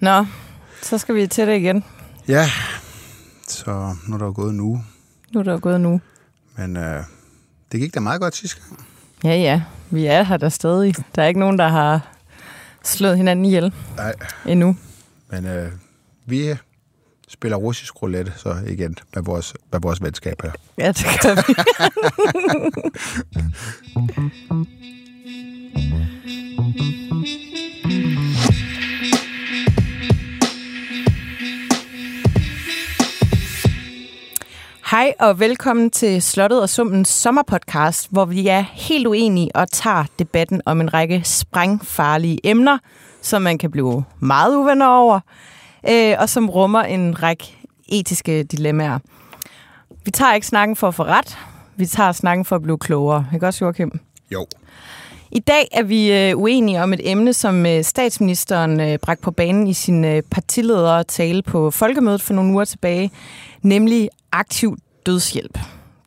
Nå, så skal vi til det igen. Ja, så nu er der jo gået en uge. Men det gik da meget godt sidste gang. Ja, ja. Vi er her der stadig. Der er ikke nogen, der har slået hinanden ihjel. Nej. Endnu. Men vi spiller russisk roulette, så igen, med vores venskab her. Ja, det gør vi. Hej og velkommen til Slottet og Sumpens sommerpodcast, hvor vi er helt uenige og tager debatten om en række sprængfarlige emner, som man kan blive meget uvenner over, og som rummer en række etiske dilemmaer. Vi tager ikke snakken for at få ret, vi tager snakken for at blive klogere. Ikke også, Joachim? Jo. I dag er vi uenige om et emne, som statsministeren bragte på banen i sin partiledertale på Folkemødet for nogle uger tilbage, nemlig aktiv dødshjælp.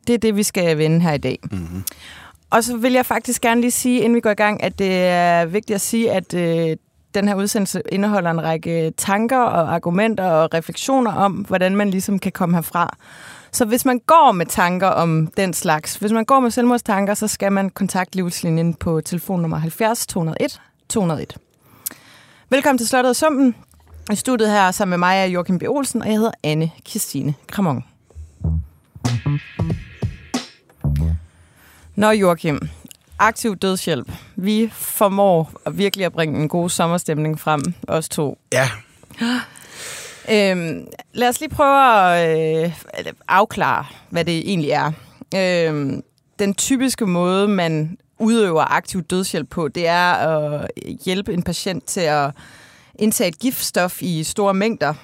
Det er det, vi skal vende her i dag. Mm-hmm. Og så vil jeg faktisk gerne lige sige, inden vi går i gang, at det er vigtigt at sige, at den her udsendelse indeholder en række tanker og argumenter og refleksioner om, hvordan man ligesom kan komme herfra. Så hvis man går med tanker om den slags, hvis man går med selvmordstanker, så skal man kontakte Livslinjen på telefonnummer 70 201 201. Velkommen til Slottet og Sumpen. I studiet her sammen med mig er Joachim B. Olsen, og jeg hedder Anne-Christine Kramong. Nå Joachim, aktiv dødshjælp. Vi formår virkelig at bringe en god sommerstemning frem, os to. Ja. Lad os lige prøve at afklare, hvad det egentlig er. Den typiske måde, man udøver aktiv dødshjælp på, det er at hjælpe en patient til at indtage et giftstof i store mængder,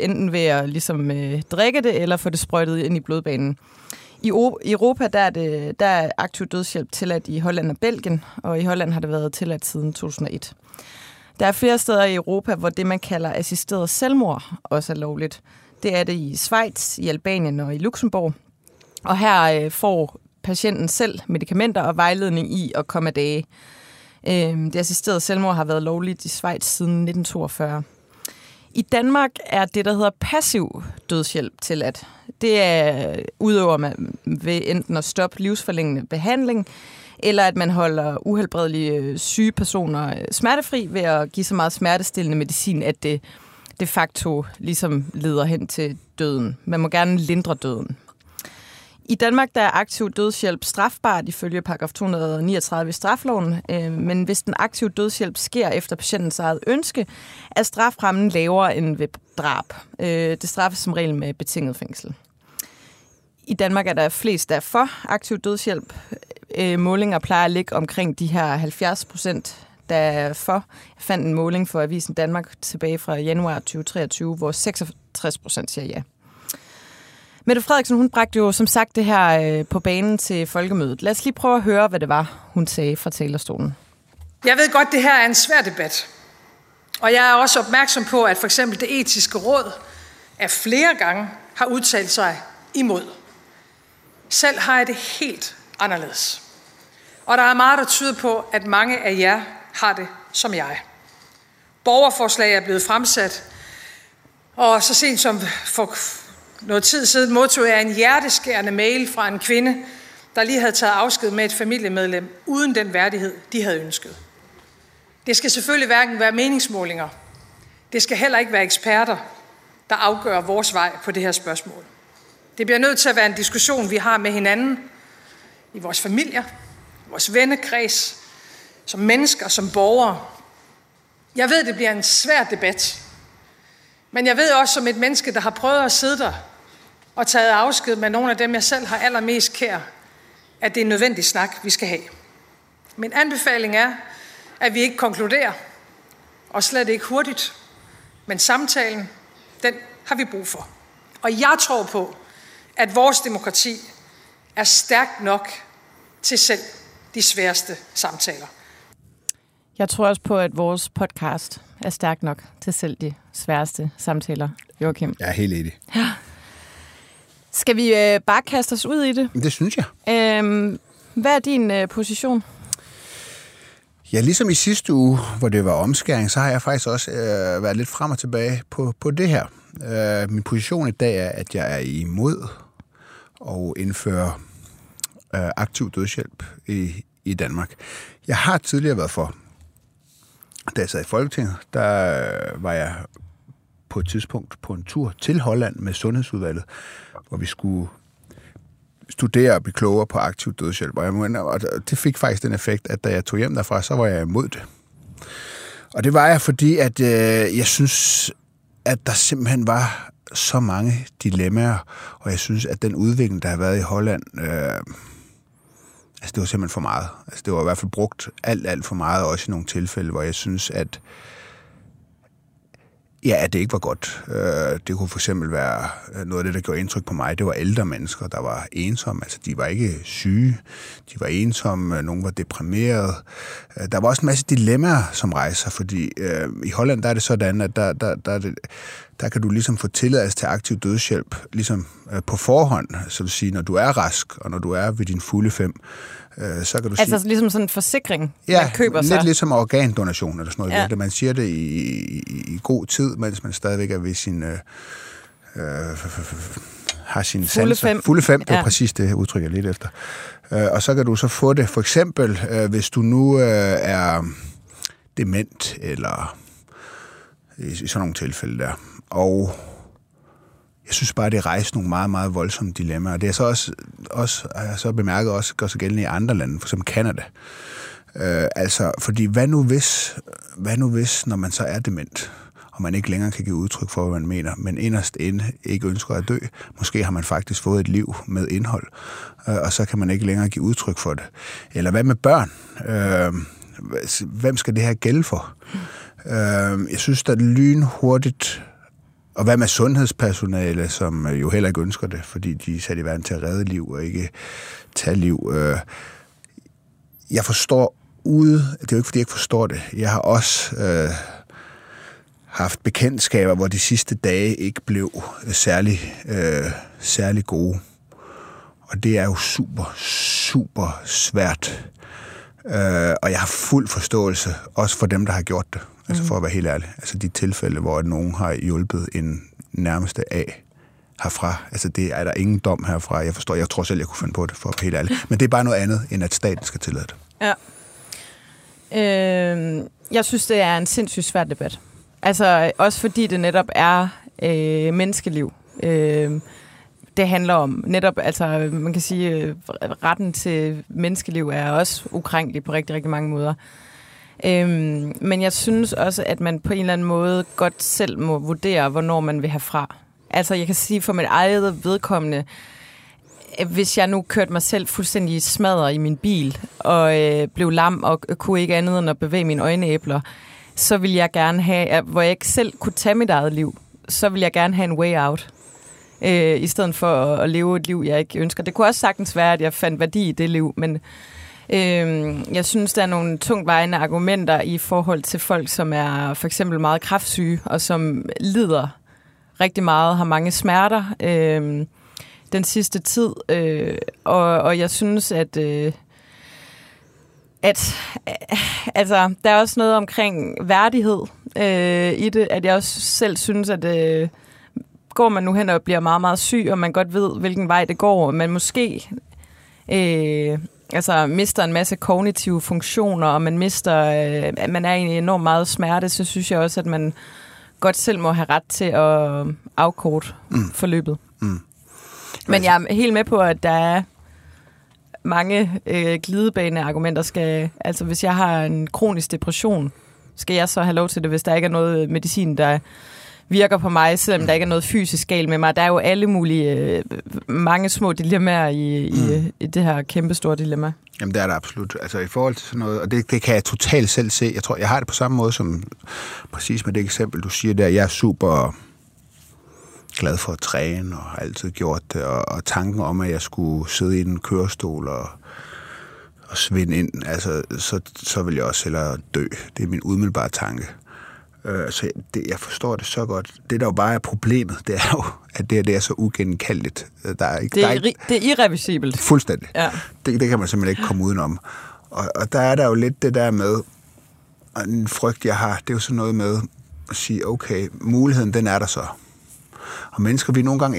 enten ved at ligesom, drikke det, eller få det sprøjtet ind i blodbanen. I Europa der er aktiv dødshjælp tilladt i Holland og Belgien, og i Holland har det været tilladt siden 2001. Der er flere steder i Europa, hvor det, man kalder assisteret selvmord, også er lovligt. Det er det i Schweiz, i Albanien og i Luxembourg. Og her får patienten selv medicamenter og vejledning i at komme af dage. Det assisterede selvmord har været lovligt i Schweiz siden 1942. I Danmark er det, der hedder passiv dødshjælp tilladt. Det er udøver man ved enten at stoppe livsforlængende behandling, eller at man holder uhelbredelige syge personer smertefri ved at give så meget smertestillende medicin, at det de facto ligesom leder hen til døden. Man må gerne lindre døden. I Danmark der er aktiv dødshjælp strafbart ifølge paragraf 239 i strafloven, men hvis den aktive dødshjælp sker efter patientens eget ønske, er straframmen lavere end ved drab. Det straffes som regel med betinget fængsel. I Danmark er der flest, der er for aktiv dødshjælp. Målinger plejer at ligge omkring de her 70%, der er for. Jeg fandt en måling for Avisen Danmark tilbage fra januar 2023, hvor 66% siger ja. Mette Frederiksen, hun bragte jo som sagt det her på banen til Folkemødet. Lad os lige prøve at høre, hvad det var, hun sagde fra talerstolen. Jeg ved godt, det her er en svær debat. Og jeg er også opmærksom på, at for eksempel Det Etiske Råd af flere gange har udtalt sig imod. Selv har jeg det helt anderledes. Og der er meget, der tyder på, at mange af jer har det som jeg. Borgerforslag er blevet fremsat, og så sent som for noget tid siden modtog jeg en hjerteskærende mail fra en kvinde, der lige havde taget afsked med et familiemedlem uden den værdighed, de havde ønsket. Det skal selvfølgelig hverken være meningsmålinger. Det skal heller ikke være eksperter, der afgør vores vej på det her spørgsmål. Det bliver nødt til at være en diskussion, vi har med hinanden, i vores familier, i vores vennekreds, som mennesker, som borgere. Jeg ved, det bliver en svær debat, men jeg ved også som et menneske, der har prøvet at sidde der og taget afsked med nogle af dem, jeg selv har allermest kær, at det er en nødvendig snak, vi skal have. Min anbefaling er, at vi ikke konkluderer, og slet ikke hurtigt, men samtalen, den har vi brug for. Og jeg tror på, at vores demokrati er stærkt nok til selv de sværeste samtaler. Jeg tror også på, at vores podcast er stærk nok til selv de sværeste samtaler, Joachim. Jeg er helt enig. Ja. Skal vi bare kaste os ud i det? Det synes jeg. Hvad er din position? Ja, ligesom i sidste uge, hvor det var omskæring, så har jeg faktisk også været lidt frem og tilbage på det her. Min position i dag er, at jeg er imod at indføre aktiv dødshjælp i Danmark. Jeg har tidligere været for. Da jeg sad i Folketinget, der var jeg på et tidspunkt på en tur til Holland med Sundhedsudvalget, hvor vi skulle studere og blive klogere på aktiv dødshjælp. Og det fik faktisk den effekt, at da jeg tog hjem derfra, så var jeg imod det. Og det var jeg, fordi at jeg synes, at der simpelthen var så mange dilemmaer, og jeg synes, at den udvikling, der har været i Holland, det var simpelthen for meget. Det var i hvert fald brugt alt for meget, også i nogle tilfælde, hvor jeg synes, at at det ikke var godt. Det kunne for eksempel være noget af det, der gjorde indtryk på mig. Det var ældre mennesker, der var ensomme. Altså, de var ikke syge. De var ensomme. Nogle var deprimerede. Der var også en masse dilemmaer, som rejser, fordi i Holland, der er det sådan, at der kan du ligesom få tilladelse til aktiv dødshjælp ligesom på forhånd, så du siger, når du er rask, og når du er ved din fulde 5, så kan du sige... Altså ligesom sådan en forsikring, ja, man køber sig. Ja, lidt ligesom organdonation eller sådan noget. Ja. Det. Man siger det i god tid, mens man stadigvæk er ved sin... har sin sanser. Fulde 5, det er præcis det udtryk, jeg lidt efter. Og så kan du så få det, for eksempel, hvis du nu er dement, eller i sådan nogle tilfælde der. Og jeg synes bare, det rejser nogle meget, meget voldsomme dilemmaer. Det er så også jeg har så bemærket også, gør sig gældende i andre lande, f.eks. Canada. Fordi hvad nu hvis, når man så er dement, og man ikke længere kan give udtryk for, hvad man mener, men inderst inde ikke ønsker at dø, måske har man faktisk fået et liv med indhold, og så kan man ikke længere give udtryk for det. Eller hvad med børn? Hvem skal det her gælde for? Jeg synes, der er lynhurtigt... Og hvad med sundhedspersonale, som jo heller ikke ønsker det, fordi de er sat i verden til at redde liv og ikke tage liv. Jeg forstår det er jo ikke, fordi jeg ikke forstår det. Jeg har også haft bekendtskaber, hvor de sidste dage ikke blev særlig gode. Og det er jo super, super svært. Og jeg har fuld forståelse, også for dem, der har gjort det. Altså for at være helt ærlig. Altså de tilfælde, hvor nogen har hjulpet en nærmeste af herfra. Altså det er der ingen dom herfra. Jeg forstår, jeg tror selv, jeg kunne finde på det, for at være helt ærlig. Men det er bare noget andet, end at staten skal tillade det. Ja. Jeg synes, det er en sindssygt svær debat. Altså også fordi det netop er menneskeliv. Det handler om netop, altså man kan sige, retten til menneskeliv er også ukrænkelig på rigtig, rigtig mange måder. Men jeg synes også, at man på en eller anden måde godt selv må vurdere, hvornår man vil have fra. Altså jeg kan sige for mit eget vedkommende, hvis jeg nu kørte mig selv fuldstændig smadret i min bil, og blev lam og kunne ikke andet end at bevæge mine øjenæbler, så vil jeg gerne have, hvor jeg ikke selv kunne tage mit eget liv, så vil jeg gerne have en way out. I stedet for at leve et liv, jeg ikke ønsker. Det kunne også sagtens være, at jeg fandt værdi i det liv, men jeg synes, der er nogle tungtvejende argumenter i forhold til folk, som er for eksempel meget kræftsyge, og som lider rigtig meget, har mange smerter den sidste tid. Og jeg synes, at... altså, der er også noget omkring værdighed i det, at jeg også selv synes, at... går man nu hen og bliver meget, meget syg, og man godt ved, hvilken vej det går, og man måske mister en masse kognitive funktioner, og man mister, man er egentlig enormt meget smerte, så synes jeg også, at man godt selv må have ret til at afkorte forløbet. Men jeg er helt med på, at der er mange glidebaneargumenter. Altså, hvis jeg har en kronisk depression, skal jeg så have lov til det, hvis der ikke er noget medicin, der virker på mig, selvom der ikke er noget fysisk galt med mig. Der er jo alle mulige, mange små dilemmaer i det her kæmpestore dilemma. Jamen, det er det absolut. Altså, i forhold til sådan noget, og det kan jeg totalt selv se. Jeg tror, jeg har det på samme måde som præcis med det eksempel, du siger der. Jeg er super glad for at træne, og har altid gjort det, og tanken om, at jeg skulle sidde i en kørestol og svinde ind, altså, så vil jeg også hellere dø. Det er min umiddelbare tanke. Så jeg forstår det så godt. Det, der jo bare er problemet, det er jo, at det er så ugenkaldeligt. Det er irreversibelt. Fuldstændig. Ja. Det kan man simpelthen ikke komme udenom. Og der er der jo lidt det der med, Og en frygt, jeg har, det er jo sådan noget med at sige, okay, muligheden, den er der så. Og mennesker, vi nogle gange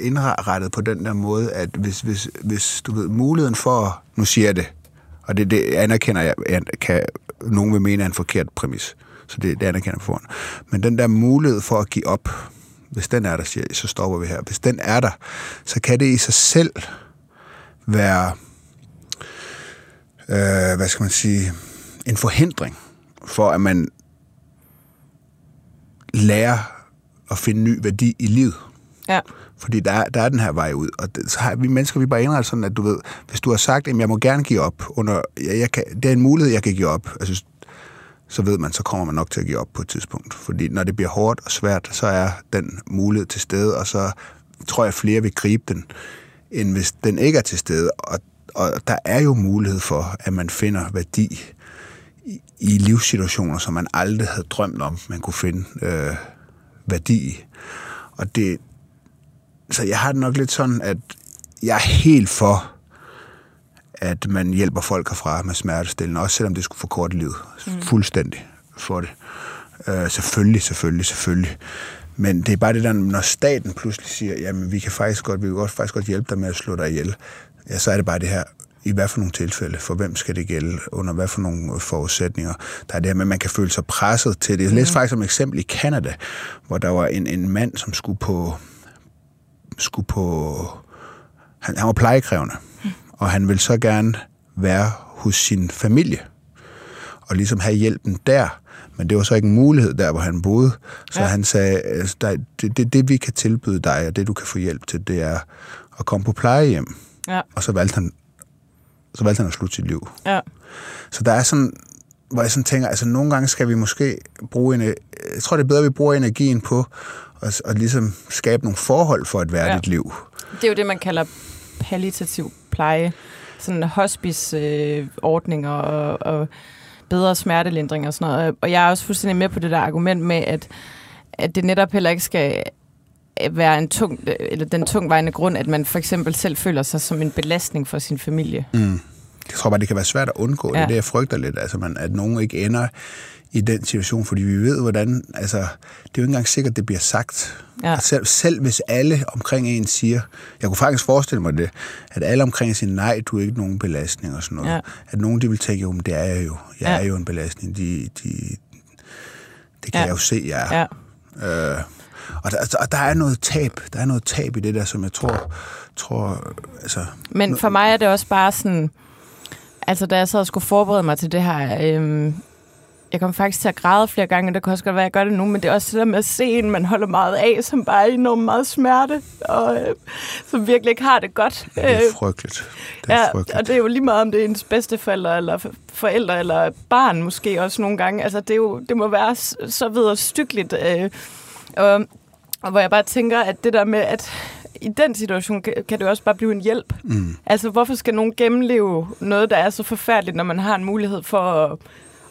indrettet på den der måde, at hvis du ved, muligheden for, nu siger jeg det, og det anerkender jeg, kan nogen vil mene er en forkert præmis, så det anerkender jeg foran. Men den der mulighed for at give op, hvis den er der, siger jeg, så stopper vi her. Hvis den er der, så kan det i sig selv være, hvad skal man sige, en forhindring for, at man lærer at finde ny værdi i livet. Ja. Fordi der er den her vej ud. Og det, så har vi mennesker, vi bare indrettet sådan, at du ved, hvis du har sagt, at jeg må gerne give op, det er en mulighed, jeg kan give op, altså, så ved man, så kommer man nok til at give op på et tidspunkt. Fordi når det bliver hårdt og svært, så er den mulighed til stede, og så tror jeg, flere vil gribe den, end hvis den ikke er til stede. Og der er jo mulighed for, at man finder værdi i livssituationer, som man aldrig havde drømt om, man kunne finde værdi. Og det, så jeg har det nok lidt sådan, at jeg er helt for, at man hjælper folk herfra med smertestillende, også selvom det skulle forkorte livet. Fuldstændig for det. Selvfølgelig. Men det er bare det der, når staten pludselig siger, jamen vi kan faktisk godt hjælpe dig med at slå dig ihjel. Ja, så er det bare det her, i hvad for nogle tilfælde, for hvem skal det gælde, under hvad for nogle forudsætninger. Der er det her med, at man kan føle sig presset til det. Jeg læste faktisk om et eksempel i Canada, hvor der var en mand, som skulle på han var plejekrævende, og han ville så gerne være hos sin familie, og ligesom have hjælpen der, men det var så ikke en mulighed der, hvor han boede. Så han sagde, altså, det vi kan tilbyde dig, og det du kan få hjælp til, det er at komme på plejehjem. Ja. Og så valgte han at slutte sit liv. Ja. Så der er sådan, hvor jeg sådan tænker, altså nogle gange skal vi måske bruge jeg tror det er bedre, at vi bruger energien på at ligesom skabe nogle forhold for et værdigt liv. Det er jo det, man kalder palliativ pleje, sådan hospiceordninger og bedre smertelindring og sådan noget. Og jeg er også fuldstændig med på det der argument med, at det netop heller ikke skal være den tungvejende grund, at man for eksempel selv føler sig som en belastning for sin familie. Mm. Jeg tror bare, det kan være svært at undgå. Ja. Det er det, jeg frygter lidt. Altså, at nogen ikke ender i den situation, fordi vi ved, hvordan... Altså, det er jo ikke engang sikkert, det bliver sagt. Ja. Selv hvis alle omkring en siger... Jeg kunne faktisk forestille mig det, at alle omkring siger, nej, du er ikke nogen belastning og sådan noget. Ja. At nogen, de vil tænke, jo, men det er jeg jo. Jeg er jo en belastning. Det kan jeg jo se, jeg er. Ja. Og der er noget tab. Der er noget tab i det der, som jeg tror altså... Men for mig er det også bare sådan... Altså, da jeg så skulle forberede mig til det her... jeg kom faktisk til at græde flere gange, og det kan også godt være, at jeg gør det nu, men det er også det der med at se en, man holder meget af, som bare er enormt meget smerte, og som virkelig ikke har det godt. Ja, det er frygteligt. Det er frygteligt. Og det er jo lige meget, om det er ens bedsteforældre, eller forældre, eller barn måske også nogle gange. Altså, det må være så vederstyggeligt... Og hvor jeg bare tænker, at det der med, at i den situation kan det også bare blive en hjælp. Mm. Altså, hvorfor skal nogen gennemleve noget, der er så forfærdeligt, når man har en mulighed for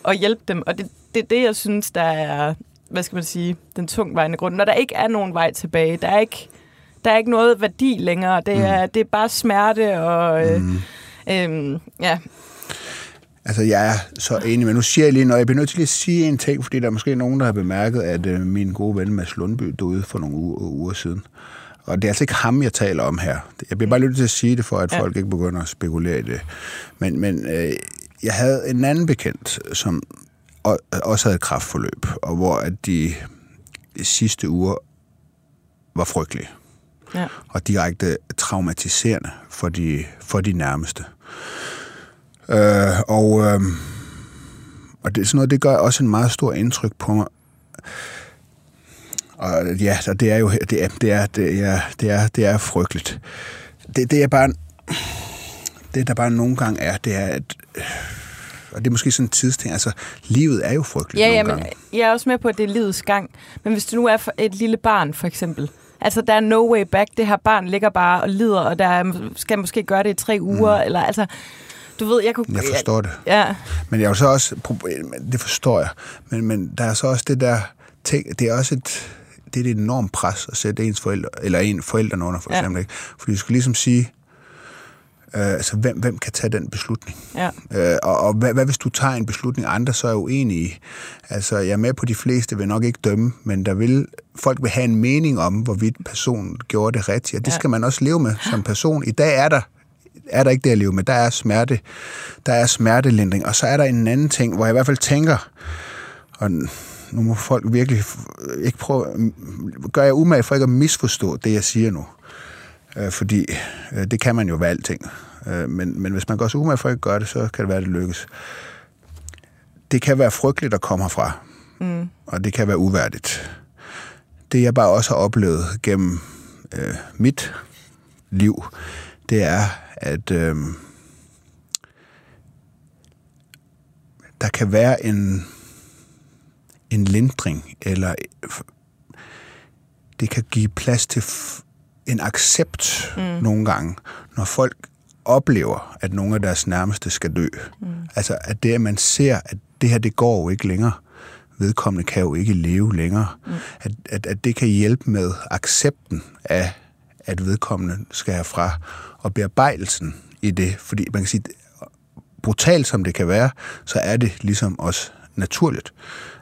at hjælpe dem? Og det er det, jeg synes, der er, hvad skal man sige, den tungvejende grund. Når der ikke er nogen vej tilbage, der er ikke noget værdi længere. Det er bare smerte og... Altså, jeg er så enig, men nu siger jeg lige noget. Jeg bliver nødt til lige at sige en ting, fordi der er måske nogen, der har bemærket, at min gode ven Mads Lundby døde for nogle uger siden. Og det er altså ikke ham, jeg taler om her. Jeg bliver bare nødt til at sige det, for at folk ikke begynder at spekulere i det. Men jeg havde en anden bekendt, som også havde et kræftforløb, og hvor de sidste uger var frygtelige. Ja. Og direkte traumatiserende for de nærmeste. Og det, sådan noget, det gør også en meget stor indtryk på mig. Og ja, så det er jo det er frygteligt. Det der bare nogle gange er, det er at, og det er måske sådan en tidsting. Altså, livet er jo frygteligt nogle gange. Jeg er også med på, at det er livets gang. Men hvis du nu er for et lille barn, for eksempel. Altså, der er no way back. Det her barn ligger bare og lider, og der skal måske gøre det i 3 uger, eller altså... Du ved, jeg forstår det. Ja. Men jeg er jo så også det forstår jeg. Men der er så også det der ting, det er også et enormt pres at sætte ens forældre eller en forældrene under for eksempel, ikke? Fordi du skulle ligesom sige Altså, hvem kan tage den beslutning? Ja. Og hvad hvis du tager en beslutning, andre så er uenige? Altså, jeg er med på, de fleste vil nok ikke dømme, men folk vil have en mening om, hvorvidt personen gjorde det rigtigt. Og det skal man også leve med som person. I dag er der ikke det at leve med. Der er smerte. Der er smertelindring. Og så er der en anden ting, hvor jeg i hvert fald tænker, og nu må folk virkelig ikke prøve, gør jeg umage for ikke at misforstå det, jeg siger nu. Fordi det kan man jo ved alting. Men hvis man går så umage for ikke at gøre det, så kan det være, det lykkes. Det kan være frygteligt at komme herfra. Mm. Og det kan være uværdigt. Det, jeg bare også har oplevet gennem mit liv, det er, at der kan være en lindring, eller det kan give plads til en accept nogle gange, når folk oplever, at nogle af deres nærmeste skal dø. Mm. Altså, at det, at man ser, at det her, det går jo ikke længere. Vedkommende kan jo ikke leve længere. Mm. At det kan hjælpe med accepten af, at vedkommende skal herfra, og bearbejdelsen i det. Fordi man kan sige, brutalt som det kan være, så er det ligesom også naturligt.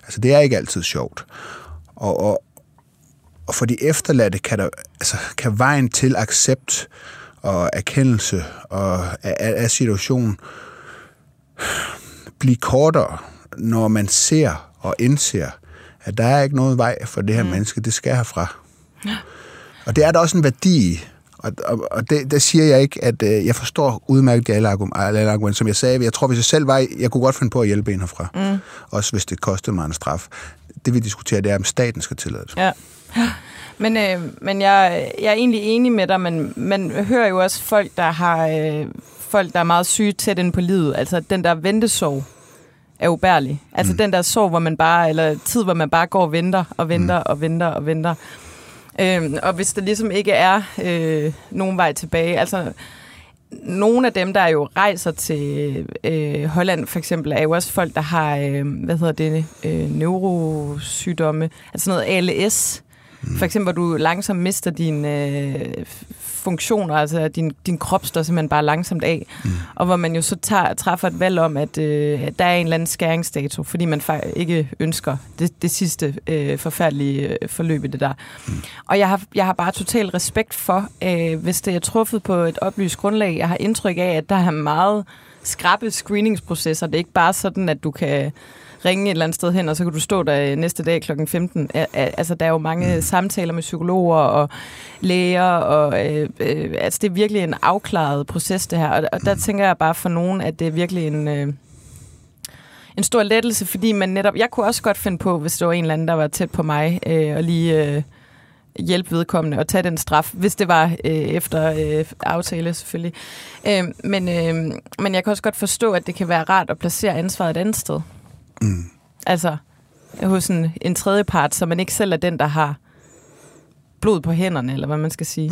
Altså, det er ikke altid sjovt. Og for de efterladte kan vejen til accept og erkendelse af situationen blive kortere, når man ser og indser, at der er ikke noget vej for det her menneske, det skal herfra. Ja. Og det er der også en værdi i. Og der siger jeg ikke, at jeg forstår udmærket alle argumenter, som jeg sagde. Jeg tror, hvis jeg selv var, jeg kunne godt finde på at hjælpe en herfra. Mm. Også hvis det kostede mig en straf. Det vi diskuterer, det er, om staten skal tillade det. Ja. Men jeg er egentlig enig med dig, men man hører jo også folk, der har folk, der er meget syge tæt inde på livet. Altså, den der ventesorg er ubærlig. Altså den der sorg, hvor man bare, eller tid, hvor man bare går og venter og venter og venter og venter. Og hvis der ligesom ikke er nogen vej tilbage, altså nogle af dem, der jo rejser til Holland for eksempel, er jo også folk, der har, neurosygdomme, altså noget ALS, for eksempel, hvor du langsomt mister dine funktioner, altså din krop står simpelthen bare langsomt af, og hvor man jo så træffer et valg om, at der er en eller anden skæringsdato, fordi man ikke ønsker det sidste forfærdelige forløb i det der. Og jeg har bare total respekt for, hvis det er truffet på et oplyst grundlag. Jeg har indtryk af, at der er meget skrappe screeningsprocesser. Det er ikke bare sådan, at du kan ringe et eller andet sted hen, og så kan du stå der næste dag kl. 15. Altså, der er jo mange samtaler med psykologer og læger, og altså, det er virkelig en afklaret proces, det her. Og der tænker jeg bare for nogen, at det er virkelig en stor lettelse, fordi man netop... Jeg kunne også godt finde på, hvis der var en eller anden, der var tæt på mig, og lige hjælpe vedkommende og tage den straf, hvis det var efter aftale, selvfølgelig. Men jeg kan også godt forstå, at det kan være rart at placere ansvaret et andet sted. Mm. Altså hos en tredje part, så man ikke selv er den, der har blod på hænderne, eller hvad man skal sige.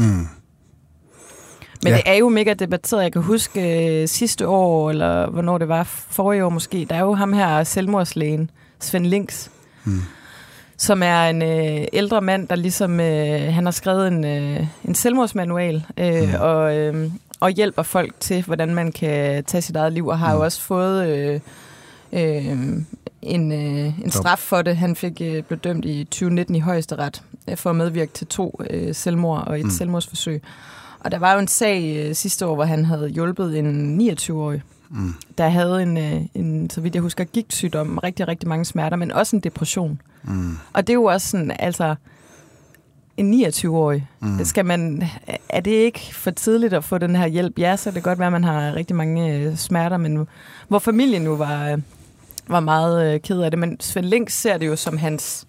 Men det er jo mega debatteret. Jeg kan huske sidste år, eller hvornår det var, forrige år måske, der er jo ham her selvmordslægen Svend Lings, som er en ældre mand, der ligesom han har skrevet en selvmordsmanual og hjælper folk til, hvordan man kan tage sit eget liv, og har jo også fået en straf for det. Han blev dømt i 2019 i Højesteret for at medvirke til 2 selvmord og et selvmordsforsøg. Og der var jo en sag sidste år, hvor han havde hjulpet en 29-årig, der havde en, så vidt jeg husker, gigtsygdom, rigtig, rigtig mange smerter, men også en depression. Og det er jo også sådan, altså en 29-årig. Er det ikke for tidligt at få den her hjælp? Ja, så det godt være, at man har rigtig mange smerter, men hvor familien nu var meget ked af det, men Svend Lings ser det jo som hans,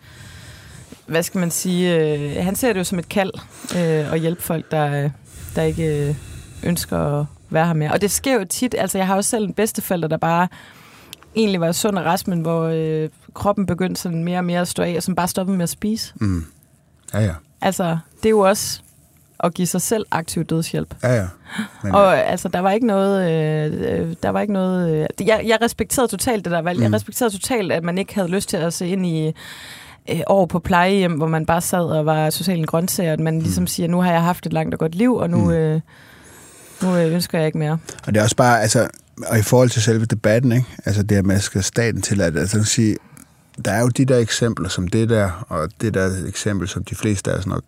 hvad skal man sige, han ser det jo som et kald at hjælpe folk, der ikke ønsker at være her mere. Og det sker jo tit, altså jeg har også selv en bedsteforælder, der bare egentlig var sund og rask, men hvor kroppen begyndte sådan mere og mere at stå af, og som bare stoppede med at spise. Ja. Altså, det er jo også at give sig selv aktiv dødshjælp. Ja. Men, og altså, der var ikke noget... Jeg respekterede totalt det der valg. Jeg respekterede totalt, at man ikke havde lyst til at se ind i år på plejehjem, hvor man bare sad og var social grøntsager, at man ligesom siger, nu har jeg haft et langt og godt liv, og nu Nu ønsker jeg ikke mere. Og det er også bare, altså, og i forhold til selve debatten, ikke? Altså det, at man skal staten til at altså, sige, der er jo de der eksempler som det der, og det der eksempel, som de fleste af os nok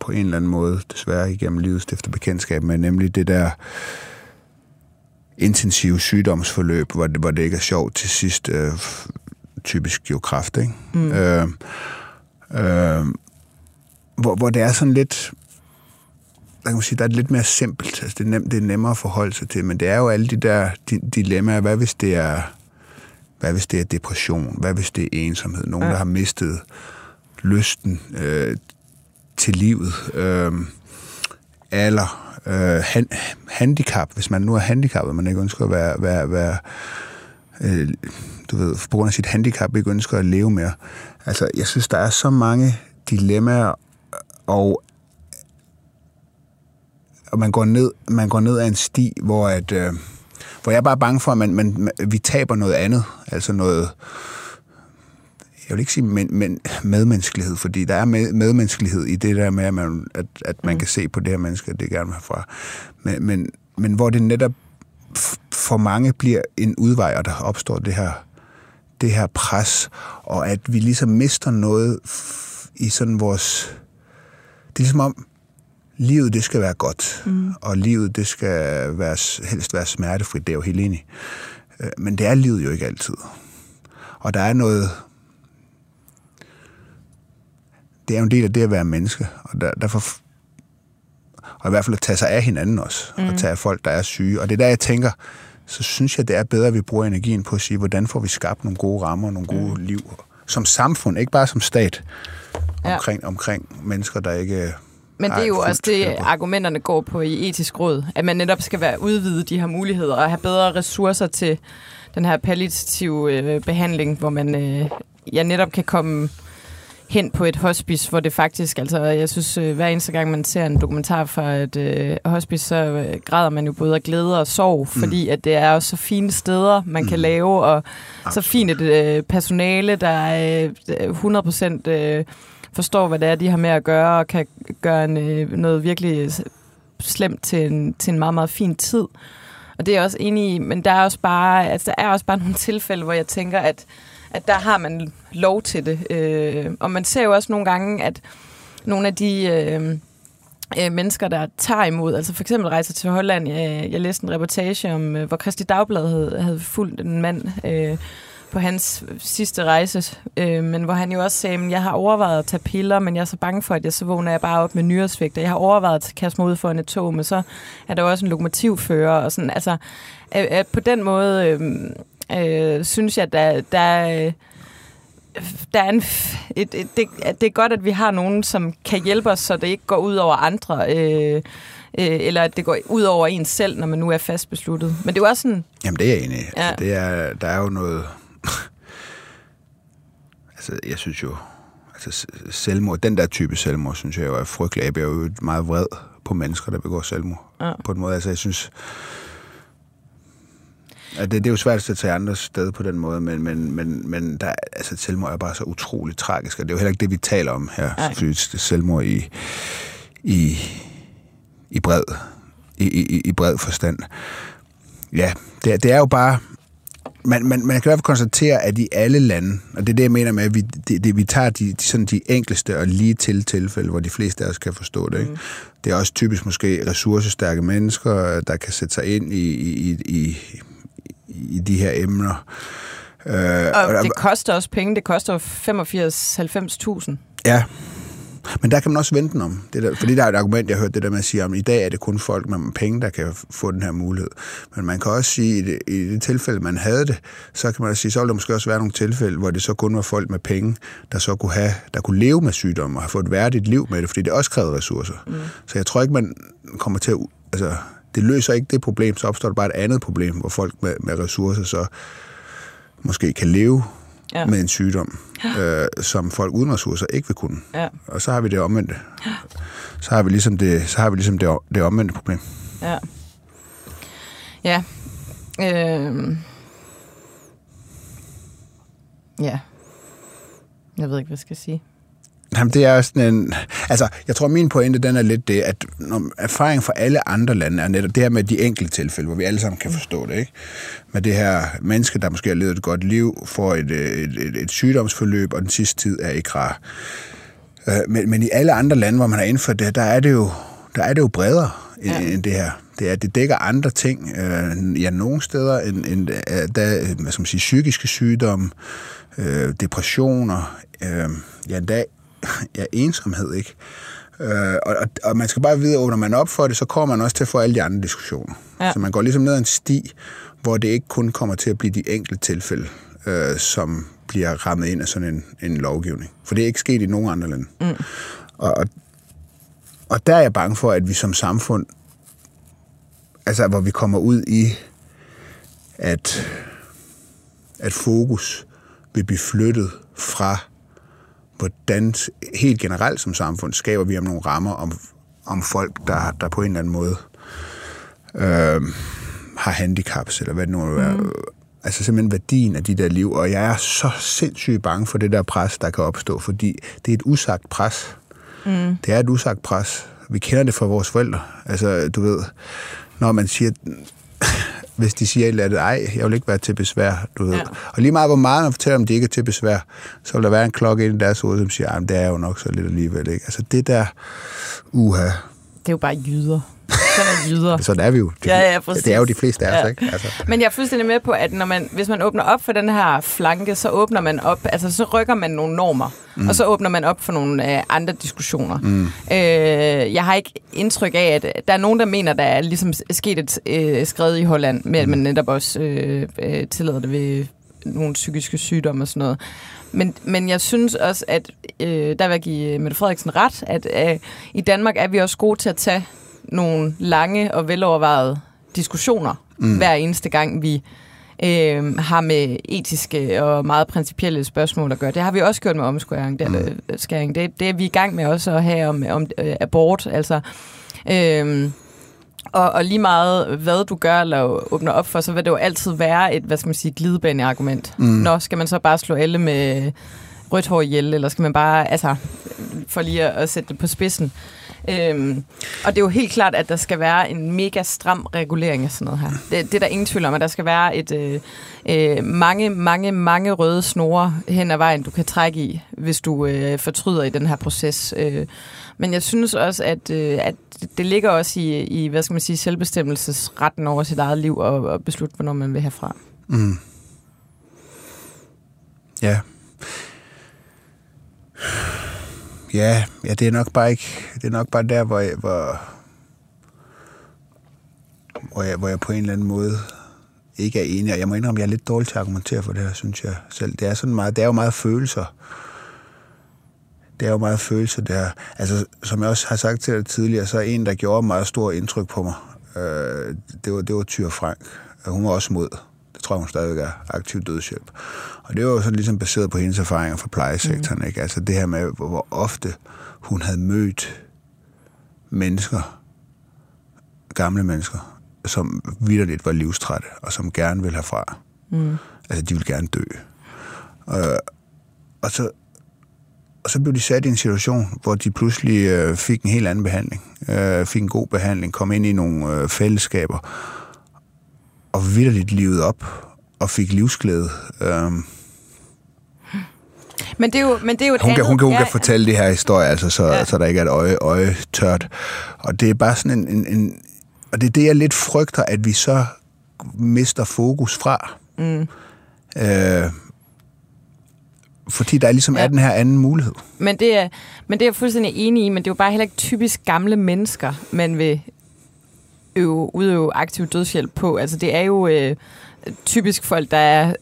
på en eller anden måde, desværre igennem livet stifter bekendtskab med, nemlig det der intensive sygdomsforløb, hvor det ikke er sjovt til sidst, typisk jo kræft, ikke? Mm. Hvor det er sådan lidt, der kan man sige, der er lidt mere simpelt, altså det er nemmere at forholde sig til, men det er jo alle de der dilemmaer, hvad hvis det er depression, hvad hvis det er ensomhed, nogen der har mistet lysten til livet, alder, handicap, hvis man nu er handicappet, man ikke ønsker at være du ved, på grund af sit handicap ikke ønsker at leve mere. Altså, jeg synes, der er så mange dilemmaer, og man går ned ad en sti, hvor jeg bare er bange for, at vi taber noget andet, altså noget, jeg vil ikke sige medmenneskelighed, fordi der er medmenneskelighed i det der med, at man kan se på det her menneske, det gerne vil herfra. Men hvor det netop for mange bliver en udvej, og der opstår det her pres, og at vi ligesom mister noget i sådan vores... Det er ligesom om, livet det skal være godt, og livet det skal helst være smertefrit, det er jo helt enig. Men det er livet jo ikke altid. Og der er noget... Det er jo en del af det at være menneske, og derfor... Og i hvert fald at tage sig af hinanden også, og tage af folk, der er syge. Og det er der, jeg tænker, så synes jeg, det er bedre, at vi bruger energien på at sige, hvordan får vi skabt nogle gode rammer, nogle gode liv, som samfund, ikke bare som stat, omkring mennesker, der ikke... Men det er jo også det, argumenterne går på i etisk råd, at man netop skal være udvidet de her muligheder, og have bedre ressourcer til den her palliative behandling, hvor man netop kan komme... hen på et hospice, hvor det faktisk, altså jeg synes, hver eneste gang man ser en dokumentar fra et hospice, så græder man jo både af glæde og sorg, fordi at det er også så fine steder, man kan lave, og så fint et personale, der 100% forstår, hvad det er, de har med at gøre, og kan gøre noget virkelig slemt til en meget, meget fin tid. Og det er jeg også enig i, men der er også bare nogle tilfælde, hvor jeg tænker, at der har man lov til det. Og man ser jo også nogle gange, at nogle af de mennesker, der tager imod, altså for eksempel rejser til Holland, jeg læste en reportage om, hvor Kristi Dagblad havde fulgt en mand på hans sidste rejse, men hvor han jo også sagde, jeg har overvejet at tage piller, men jeg er så bange for, at jeg så vågner jeg bare op med nyresvigt, og jeg har overvejet at kaste mig ud foran et tog, men så er der også en lokomotivfører, og sådan, altså på den måde... synes jeg, det er godt, at vi har nogen, som kan hjælpe os, så det ikke går ud over andre, eller at det går ud over en selv, når man nu er fast besluttet. Men det er jo også sådan... Jamen, det er jeg enig i. Ja. Altså, der er jo noget... altså, jeg synes jo... Altså, selvmord, den der type selvmord, synes jeg jo er frygtelig. Jeg bliver jo meget vred på mennesker, der begår selvmord. Ja. På en måde, altså, jeg synes... Det er jo svært at tage andre steder på den måde, men der, altså, selvmord er bare så utroligt tragisk, og det er jo heller ikke det, vi taler om her. Selvmord i bred forstand. Ja, det er jo bare... Man kan i hvert fald konstatere, at i alle lande, og det er det, jeg mener med, at vi tager de enkleste og lige til tilfælde, hvor de fleste af os kan forstå det. Ikke? Det er også typisk måske ressourcestærke mennesker, der kan sætte sig ind i de her emner. Og det koster også penge. Det koster 85-90.000. Ja, men der kan man også vente den om. Det der, fordi der er et argument, jeg hørte det der med at sige, at i dag er det kun folk med penge, der kan få den her mulighed. Men man kan også sige, at i det tilfælde, man havde det, så kan man sige, så ville der måske også være nogle tilfælde, hvor det så kun var folk med penge, der så kunne have, der kunne leve med sygdommen og have fået et værdigt liv med det, fordi det også krævede ressourcer. Så jeg tror ikke, man kommer til at... Altså, det løser ikke det problem, så opstår der bare et andet problem, hvor folk med ressourcer så måske kan leve med en sygdom, som folk uden ressourcer ikke vil kunne. Ja. Og så har vi det omvendte. Ja. Så har vi ligesom det omvendte problem. Ja. Ja. Ja. Jeg ved ikke, hvad jeg skal sige. Jamen, det er sådan en... Altså, jeg tror, min pointe, den er lidt det, at erfaring fra alle andre lande er netop det her med de enkelte tilfælde, hvor vi alle sammen kan forstå det, ikke? Med det her menneske, der måske har levet et godt liv, får et sygdomsforløb, og den sidste tid er ikke rar. Men i alle andre lande, hvor man har indført det, der er det jo bredere end det her. Det dækker andre ting, ja, nogle steder, end psykiske sygdomme, depressioner, ensomhed, ikke? Og man skal bare vide, at åbner man op for det, så kommer man også til at få alle de andre diskussioner. Ja. Så man går ligesom ned ad en sti, hvor det ikke kun kommer til at blive de enkelte tilfælde, som bliver rammet ind af sådan en lovgivning. For det er ikke sket i nogen andre lande. Mm. Og der er jeg bange for, at vi som samfund, altså hvor vi kommer ud i, at fokus vil blive flyttet fra, hvordan helt generelt som samfund skaber vi om nogle rammer om folk, der på en eller anden måde har handicaps, eller hvad det nu vil være. Mm. Altså simpelthen værdien af de der liv. Og jeg er så sindssygt bange for det der pres, der kan opstå, fordi det er et usagt pres. Mm. Det er et usagt pres. Vi kender det fra vores forældre. Altså, du ved, når man siger... Hvis de siger et eller andet, ej, jeg vil ikke være til besvær, du ved. Ja. Og lige meget, hvor meget man fortæller, om de ikke er til besvær, så vil der være en klokke inde i deres hoved, som siger, det er jo nok så lidt alligevel, ikke? Altså det der, Det er jo bare jyder. Sådan er jyder. Sådan er vi jo. Ja, præcis. Det er jo de fleste af os, ikke? Altså. Men jeg er fuldstændig med på, at hvis man åbner op for den her flanke, så åbner man op, altså så rykker man nogle normer, og så åbner man op for nogle andre diskussioner. Mm. Jeg har ikke indtryk af, at der er nogen, der mener, der er ligesom sket et skred i Holland, med at man netop også tillader det ved nogle psykiske sygdomme og sådan noget. Men jeg synes også, at der vil jeg give Mette Frederiksen ret, at i Danmark er vi også gode til at tage nogle lange og velovervejede diskussioner, hver eneste gang vi har med etiske og meget principielle spørgsmål at gøre. Det har vi også gjort med omskæring. Det er vi i gang med også at have om abort. Altså, og lige meget, hvad du gør eller åbner op for, så vil det jo altid være et, hvad skal man sige, glidebaneargument. Mm. Nå, skal man så bare slå alle med rødt hår ihjel, eller skal man bare, altså, for lige at sætte det på spidsen. Og det er jo helt klart, at der skal være en mega stram regulering af sådan noget her. Det er der ingen tvivl om, at der skal være et mange røde snore hen ad vejen, du kan trække i, hvis du fortryder i den her proces. Men jeg synes også, at det ligger også i hvad skal man sige, selvbestemmelsesretten over sit eget liv og beslutte, hvornår man vil herfra. Mm. Ja. Ja, det er nok bare ikke. Det er nok bare der, hvor jeg på en eller anden måde ikke er enig. Og jeg må indrømme, at jeg er lidt dårlig til at argumentere for det her, synes jeg selv. Det er sådan meget. Det er jo meget følelser. Der. Altså, som jeg også har sagt til dig tidligere, så er en, der gjorde meget stort indtryk på mig. Det var Thyre Frank. Hun var også mod. Det tror jeg, hun stadigvæk er aktiv dødshjælp. Og det var jo sådan ligesom baseret på hendes erfaringer fra plejesektoren, ikke? Altså det her med, hvor ofte hun havde mødt mennesker, gamle mennesker, som vitterligt var livstrætte, og som gerne ville herfra. Mm. Altså de ville gerne dø. Og så blev de sat i en situation, hvor de pludselig fik en helt anden behandling. Fik en god behandling, kom ind i nogle fællesskaber, og vitterligt livet op, og fik livsglæde. Men det er jo, et andet... Hun kan fortælle det her historie, altså, så der ikke er et øje tørt. Og det er bare sådan en... Og det er det, jeg lidt frygter, at vi så mister fokus fra. Mm. Fordi der ligesom er den her anden mulighed. Men det er jeg fuldstændig enig i, men det er jo bare heller ikke typisk gamle mennesker, man vil... udøve aktiv dødshjælp på. Altså det er jo typisk folk, der er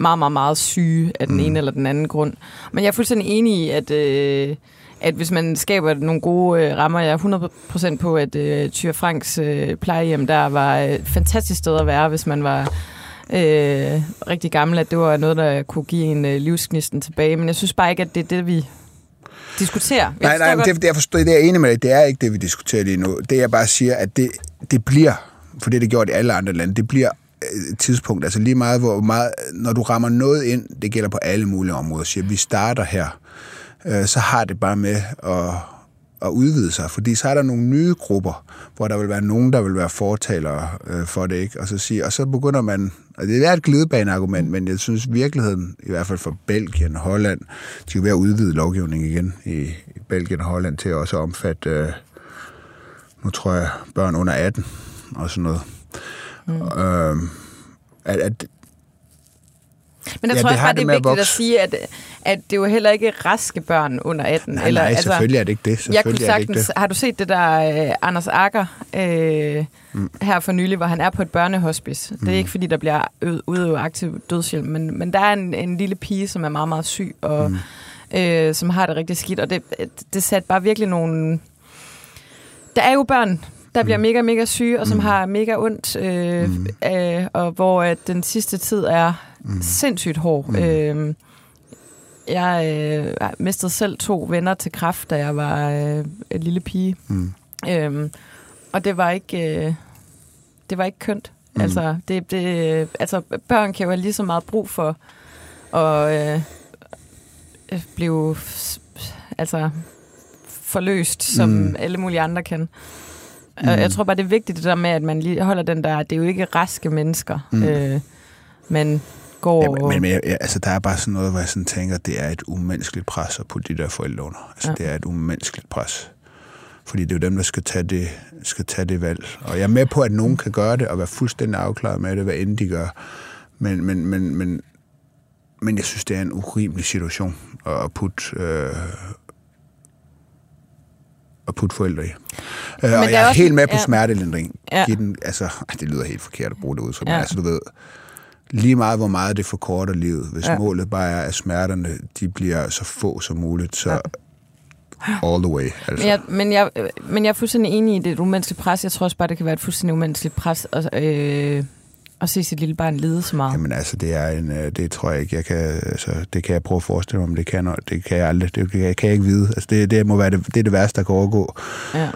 meget, meget, meget syge af den ene eller den anden grund. Men jeg er fuldstændig enig i, at hvis man skaber nogle gode rammer, jeg er 100% på, at Thyre Franks plejehjem, der var et fantastisk sted at være, hvis man var rigtig gammel, at det var noget, der kunne give en livsgnisten tilbage. Men jeg synes bare ikke, at det er det, vi... diskuterer. Nej, men det er jeg enig med dig. Det er ikke det, vi diskuterer lige nu. Det, jeg bare siger, at det bliver, for det er gjort i alle andre lande, det bliver et tidspunkt, altså lige meget, hvor meget, når du rammer noget ind, det gælder på alle mulige områder, siger, vi starter her, så har det bare med at udvide sig, fordi så er der nogle nye grupper, hvor der vil være nogen, der vil være fortalere for det, ikke? Og så begynder man, og det er et glidebaneargument, men jeg synes virkeligheden, i hvert fald for Belgien og Holland, de vil være udvide lovgivning igen i Belgien og Holland til at også omfatte, nu tror jeg, børn under 18 og sådan noget. Mm. Men der tror jeg bare, det er vigtigt at sige, at det jo heller ikke er raske børn under 18. Nej, altså, selvfølgelig er det ikke det. Jeg kunne sagtens, har du set det der Anders Akker her for nylig, hvor han er på et børnehospice? Det er ikke, fordi der bliver udøvet aktiv dødshjælp, men der er en lille pige, som er meget, meget syg, og som har det rigtig skidt, og det satte bare virkelig nogle... Der er jo børn, der bliver mega, mega syge, og som har mega ondt, og hvor den sidste tid er sindssygt hård. Jeg mistede selv 2 venner til kræft, da jeg var en lille pige. Og det var ikke kønt. Altså, altså, børn kan jo have lige så meget brug for at blive forløst, som alle mulige andre kan. Jeg tror bare, det er vigtigt det der med, at man lige holder den der, det er jo ikke raske mennesker, men går... Ja, der er bare sådan noget, hvor jeg sådan tænker, det er et umenneskeligt pres at putte de der forældre under. Det er et umenneskeligt pres. Fordi det er jo dem, der skal tage det valg. Og jeg er med på, at nogen kan gøre det, og være fuldstændig afklaret med det, hvad end de gør. Men jeg synes, det er en urimelig situation at putte... og putte forældre i. Og jeg er også helt med på smertelindring. Ja. Det lyder helt forkert at bruge det ud som mig. Altså, du ved, lige meget hvor meget det forkorter livet, hvis målet bare er, at smerterne de bliver så få som muligt, så all the way. Altså. Men jeg er fuldstændig enig i det umenneskelige pres. Jeg tror også bare, det kan være et fuldstændig umenneskeligt pres at se sit lille barn lide så meget. Jamen altså, det tror jeg ikke, jeg kan... Altså, det kan jeg prøve at forestille mig, men det kan jeg aldrig. Det kan jeg ikke vide. Altså, det må være det er det værste, der kan overgå. Ja.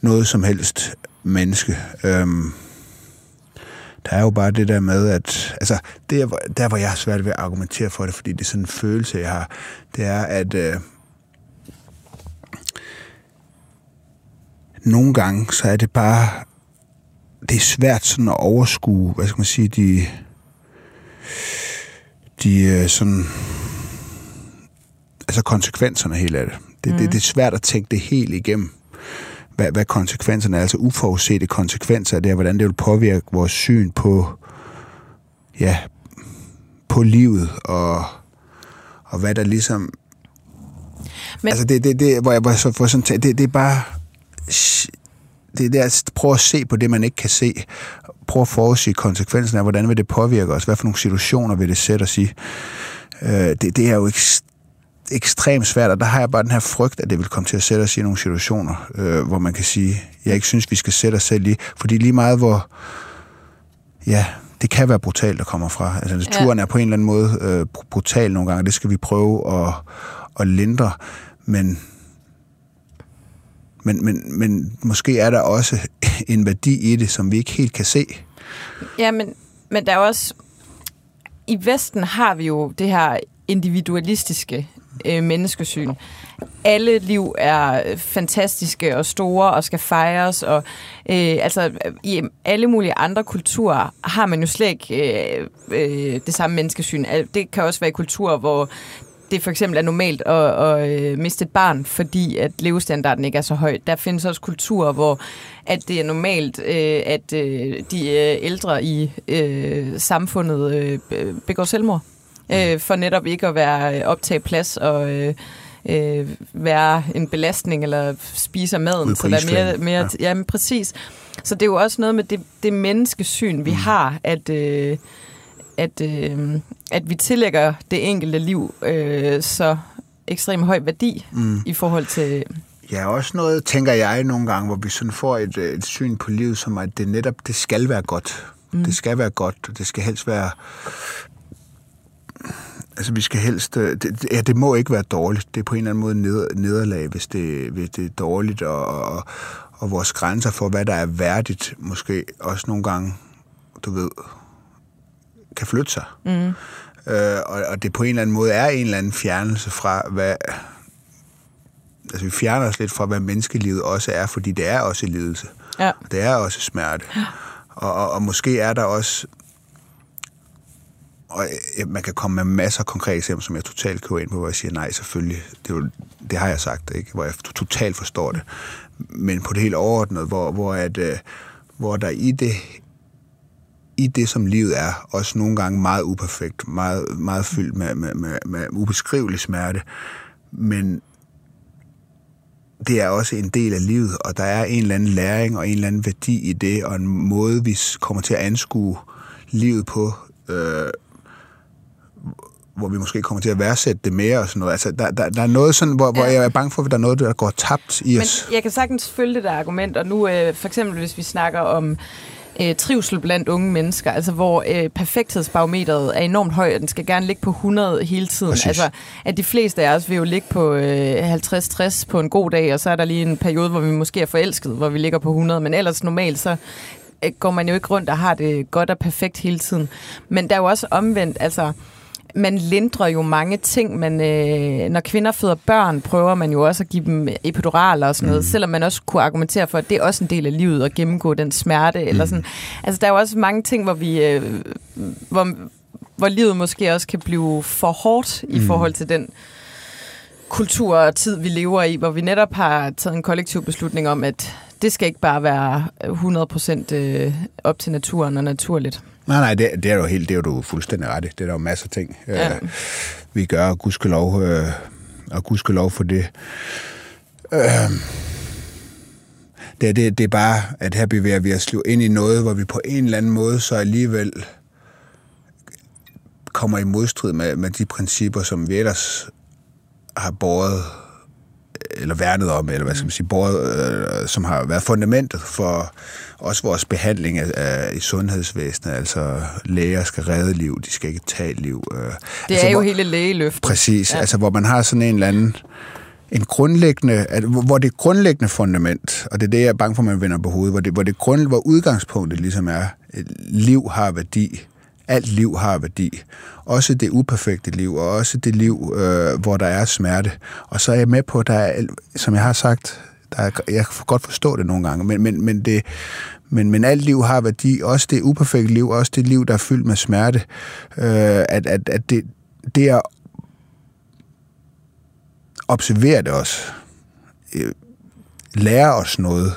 Noget som helst menneske. Der er jo bare det der med, at... Altså, der hvor jeg har svært ved at argumentere for det, fordi det er sådan en følelse, jeg har, det er, at... nogle gange, så er det bare... Det er svært sådan at overskue, hvad skal man sige, de sådan, altså konsekvenserne helt af det. Det er svært at tænke det helt igennem, hvad konsekvenserne er, altså uforudsete konsekvenser af det, og hvordan det vil påvirke vores syn på livet, og hvad der ligesom... Men... Altså det hvor jeg var så for sådan, det er bare... Det er at prøve at se på det, man ikke kan se. Prøve at forudsige konsekvensen af, hvordan vil det påvirke os? Hvad for nogle situationer vil det sætte os i? Det er jo ekstremt svært, og der har jeg bare den her frygt, at det vil komme til at sætte os i nogle situationer, hvor man kan sige, jeg ikke synes, vi skal sætte os selv i. Fordi lige meget hvor... Ja, det kan være brutalt, der kommer fra. Altså naturen er på en eller anden måde brutal nogle gange, det skal vi prøve at lindre. Men måske er der også en værdi i det, som vi ikke helt kan se. Ja, men der er også... I Vesten har vi jo det her individualistiske menneskesyn. Alle liv er fantastiske og store og skal fejres. Og, i alle mulige andre kulturer har man jo slet ikke det samme menneskesyn. Det kan også være i kulturer, hvor... Det for eksempel er normalt at miste et barn, fordi at levestandarden ikke er så høj. Der findes også kulturer, hvor at det er normalt, at de ældre i samfundet begår selvmord. For netop ikke at optage plads og være en belastning eller spiser maden. Så der er mere jamen, præcis. Så det er jo også noget med det menneskesyn, vi har, at vi tillægger det enkelte liv så ekstremt høj værdi i forhold til... Ja, også noget, tænker jeg nogle gange, hvor vi sådan får et syn på livet, som at det netop, det skal være godt. Det skal være godt, og det skal helst være... Altså, vi skal helst... Det må ikke være dårligt. Det er på en eller anden måde nederlag, hvis det er dårligt, og vores grænser for, hvad der er værdigt, måske også nogle gange, du ved... kan flytte sig. Og det på en eller anden måde er en eller anden fjernelse fra, hvad... Altså, vi fjerner os lidt fra, hvad menneskelivet også er, fordi det er også lidelse. Ja. Og det er også smerte. Ja. Og måske er der også... Og man kan komme med masser af konkrete eksempler, som jeg totalt kører ind på, hvor jeg siger, nej, selvfølgelig, det har jeg sagt, ikke? Hvor jeg totalt forstår det. Men på det helt overordnede, hvor der i det, som livet er, også nogle gange meget uperfekt, meget, meget fyldt med ubeskrivelig smerte, men det er også en del af livet, og der er en eller anden læring og en eller anden værdi i det, og en måde, vi kommer til at anskue livet på, hvor vi måske kommer til at værdsætte det mere og sådan noget. Altså, der er noget sådan, hvor jeg er bange for, at der er noget, der går tabt i os. Men jeg kan sagtens følge det der argument, og nu for eksempel, hvis vi snakker om trivsel blandt unge mennesker, altså hvor perfekthedsbarometeret er enormt høj, og den skal gerne ligge på 100 hele tiden. Præcis. Altså, at de fleste af os vil jo ligge på 50-60 på en god dag, og så er der lige en periode, hvor vi måske er forelsket, hvor vi ligger på 100, men ellers normalt så går man jo ikke rundt og har det godt og perfekt hele tiden. Men der er jo også omvendt, altså man lindrer jo mange ting, men når kvinder føder børn, prøver man jo også at give dem epiduraler og sådan noget, selvom man også kunne argumentere for, at det er også en del af livet at gennemgå den smerte eller sådan. Altså der er jo også mange ting, hvor vi hvor livet måske også kan blive for hårdt i forhold til den kultur og tid, vi lever i, hvor vi netop har taget en kollektiv beslutning om, at det skal ikke bare være 100% op til naturen og naturligt. Nej, det er jo helt, det er du fuldstændig ret i. Det er der jo masser af ting, vi gør, og gudskelov for det. Det er bare, at her bevæger vi os ind i noget, hvor vi på en eller anden måde så alligevel kommer i modstrid med de principper, som vi ellers har båret eller værnet om, eller hvad skal man sige, som har været fundamentet for også vores behandling i sundhedsvæsenet, altså læger skal redde liv, de skal ikke tage liv. Det er jo hele lægeløftet. Præcis, ja. Altså hvor man har sådan en eller anden, en grundlæggende, hvor det grundlæggende fundament, og det er det, jeg er bange for, man vender på hovedet, hvor udgangspunktet ligesom er, at liv har værdi, alt liv har værdi. Også det uperfekte liv, og også det liv, hvor der er smerte. Og så er jeg med på, at der er, som jeg har sagt, jeg kan godt forstå det nogle gange, men alt liv har værdi, også det uperfekte liv, også det liv, der er fyldt med smerte. At det at observere det også, lære os noget,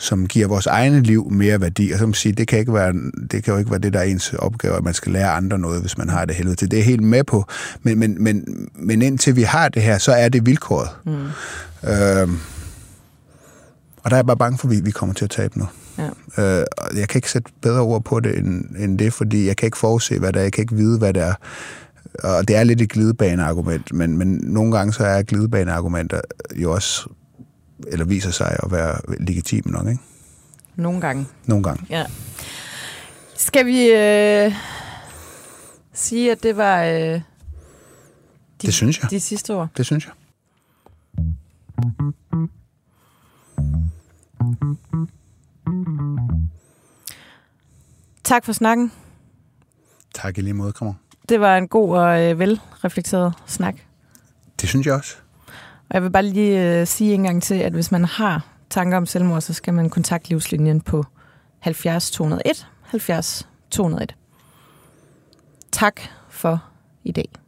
som giver vores egne liv mere værdi, og som siger, det kan jo ikke være det, der er ens opgave, at man skal lære andre noget, hvis man har det helvede til. Det er helt med på, men indtil vi har det her, så er det vilkåret. Og der er jeg bare bange for, at vi kommer til at tabe noget. Ja. Og jeg kan ikke sætte bedre ord på det end det, fordi jeg kan ikke forudse, hvad det er, jeg kan ikke vide, hvad det er. Og det er lidt et glidebaneargument, men nogle gange så er glidebaneargumenter jo også eller viser sig at være legitim nok, ikke? Nogle gange. Ja. Skal vi sige, at det var det synes jeg. De sidste ord? Det synes jeg. Tak for snakken. Tak i lige måde, Kramong. Det var en god og velreflekteret snak. Det synes jeg også. Og jeg vil bare lige sige en gang til, at hvis man har tanker om selvmord, så skal man kontakte livslinjen på 70 201 70 201. Tak for i dag.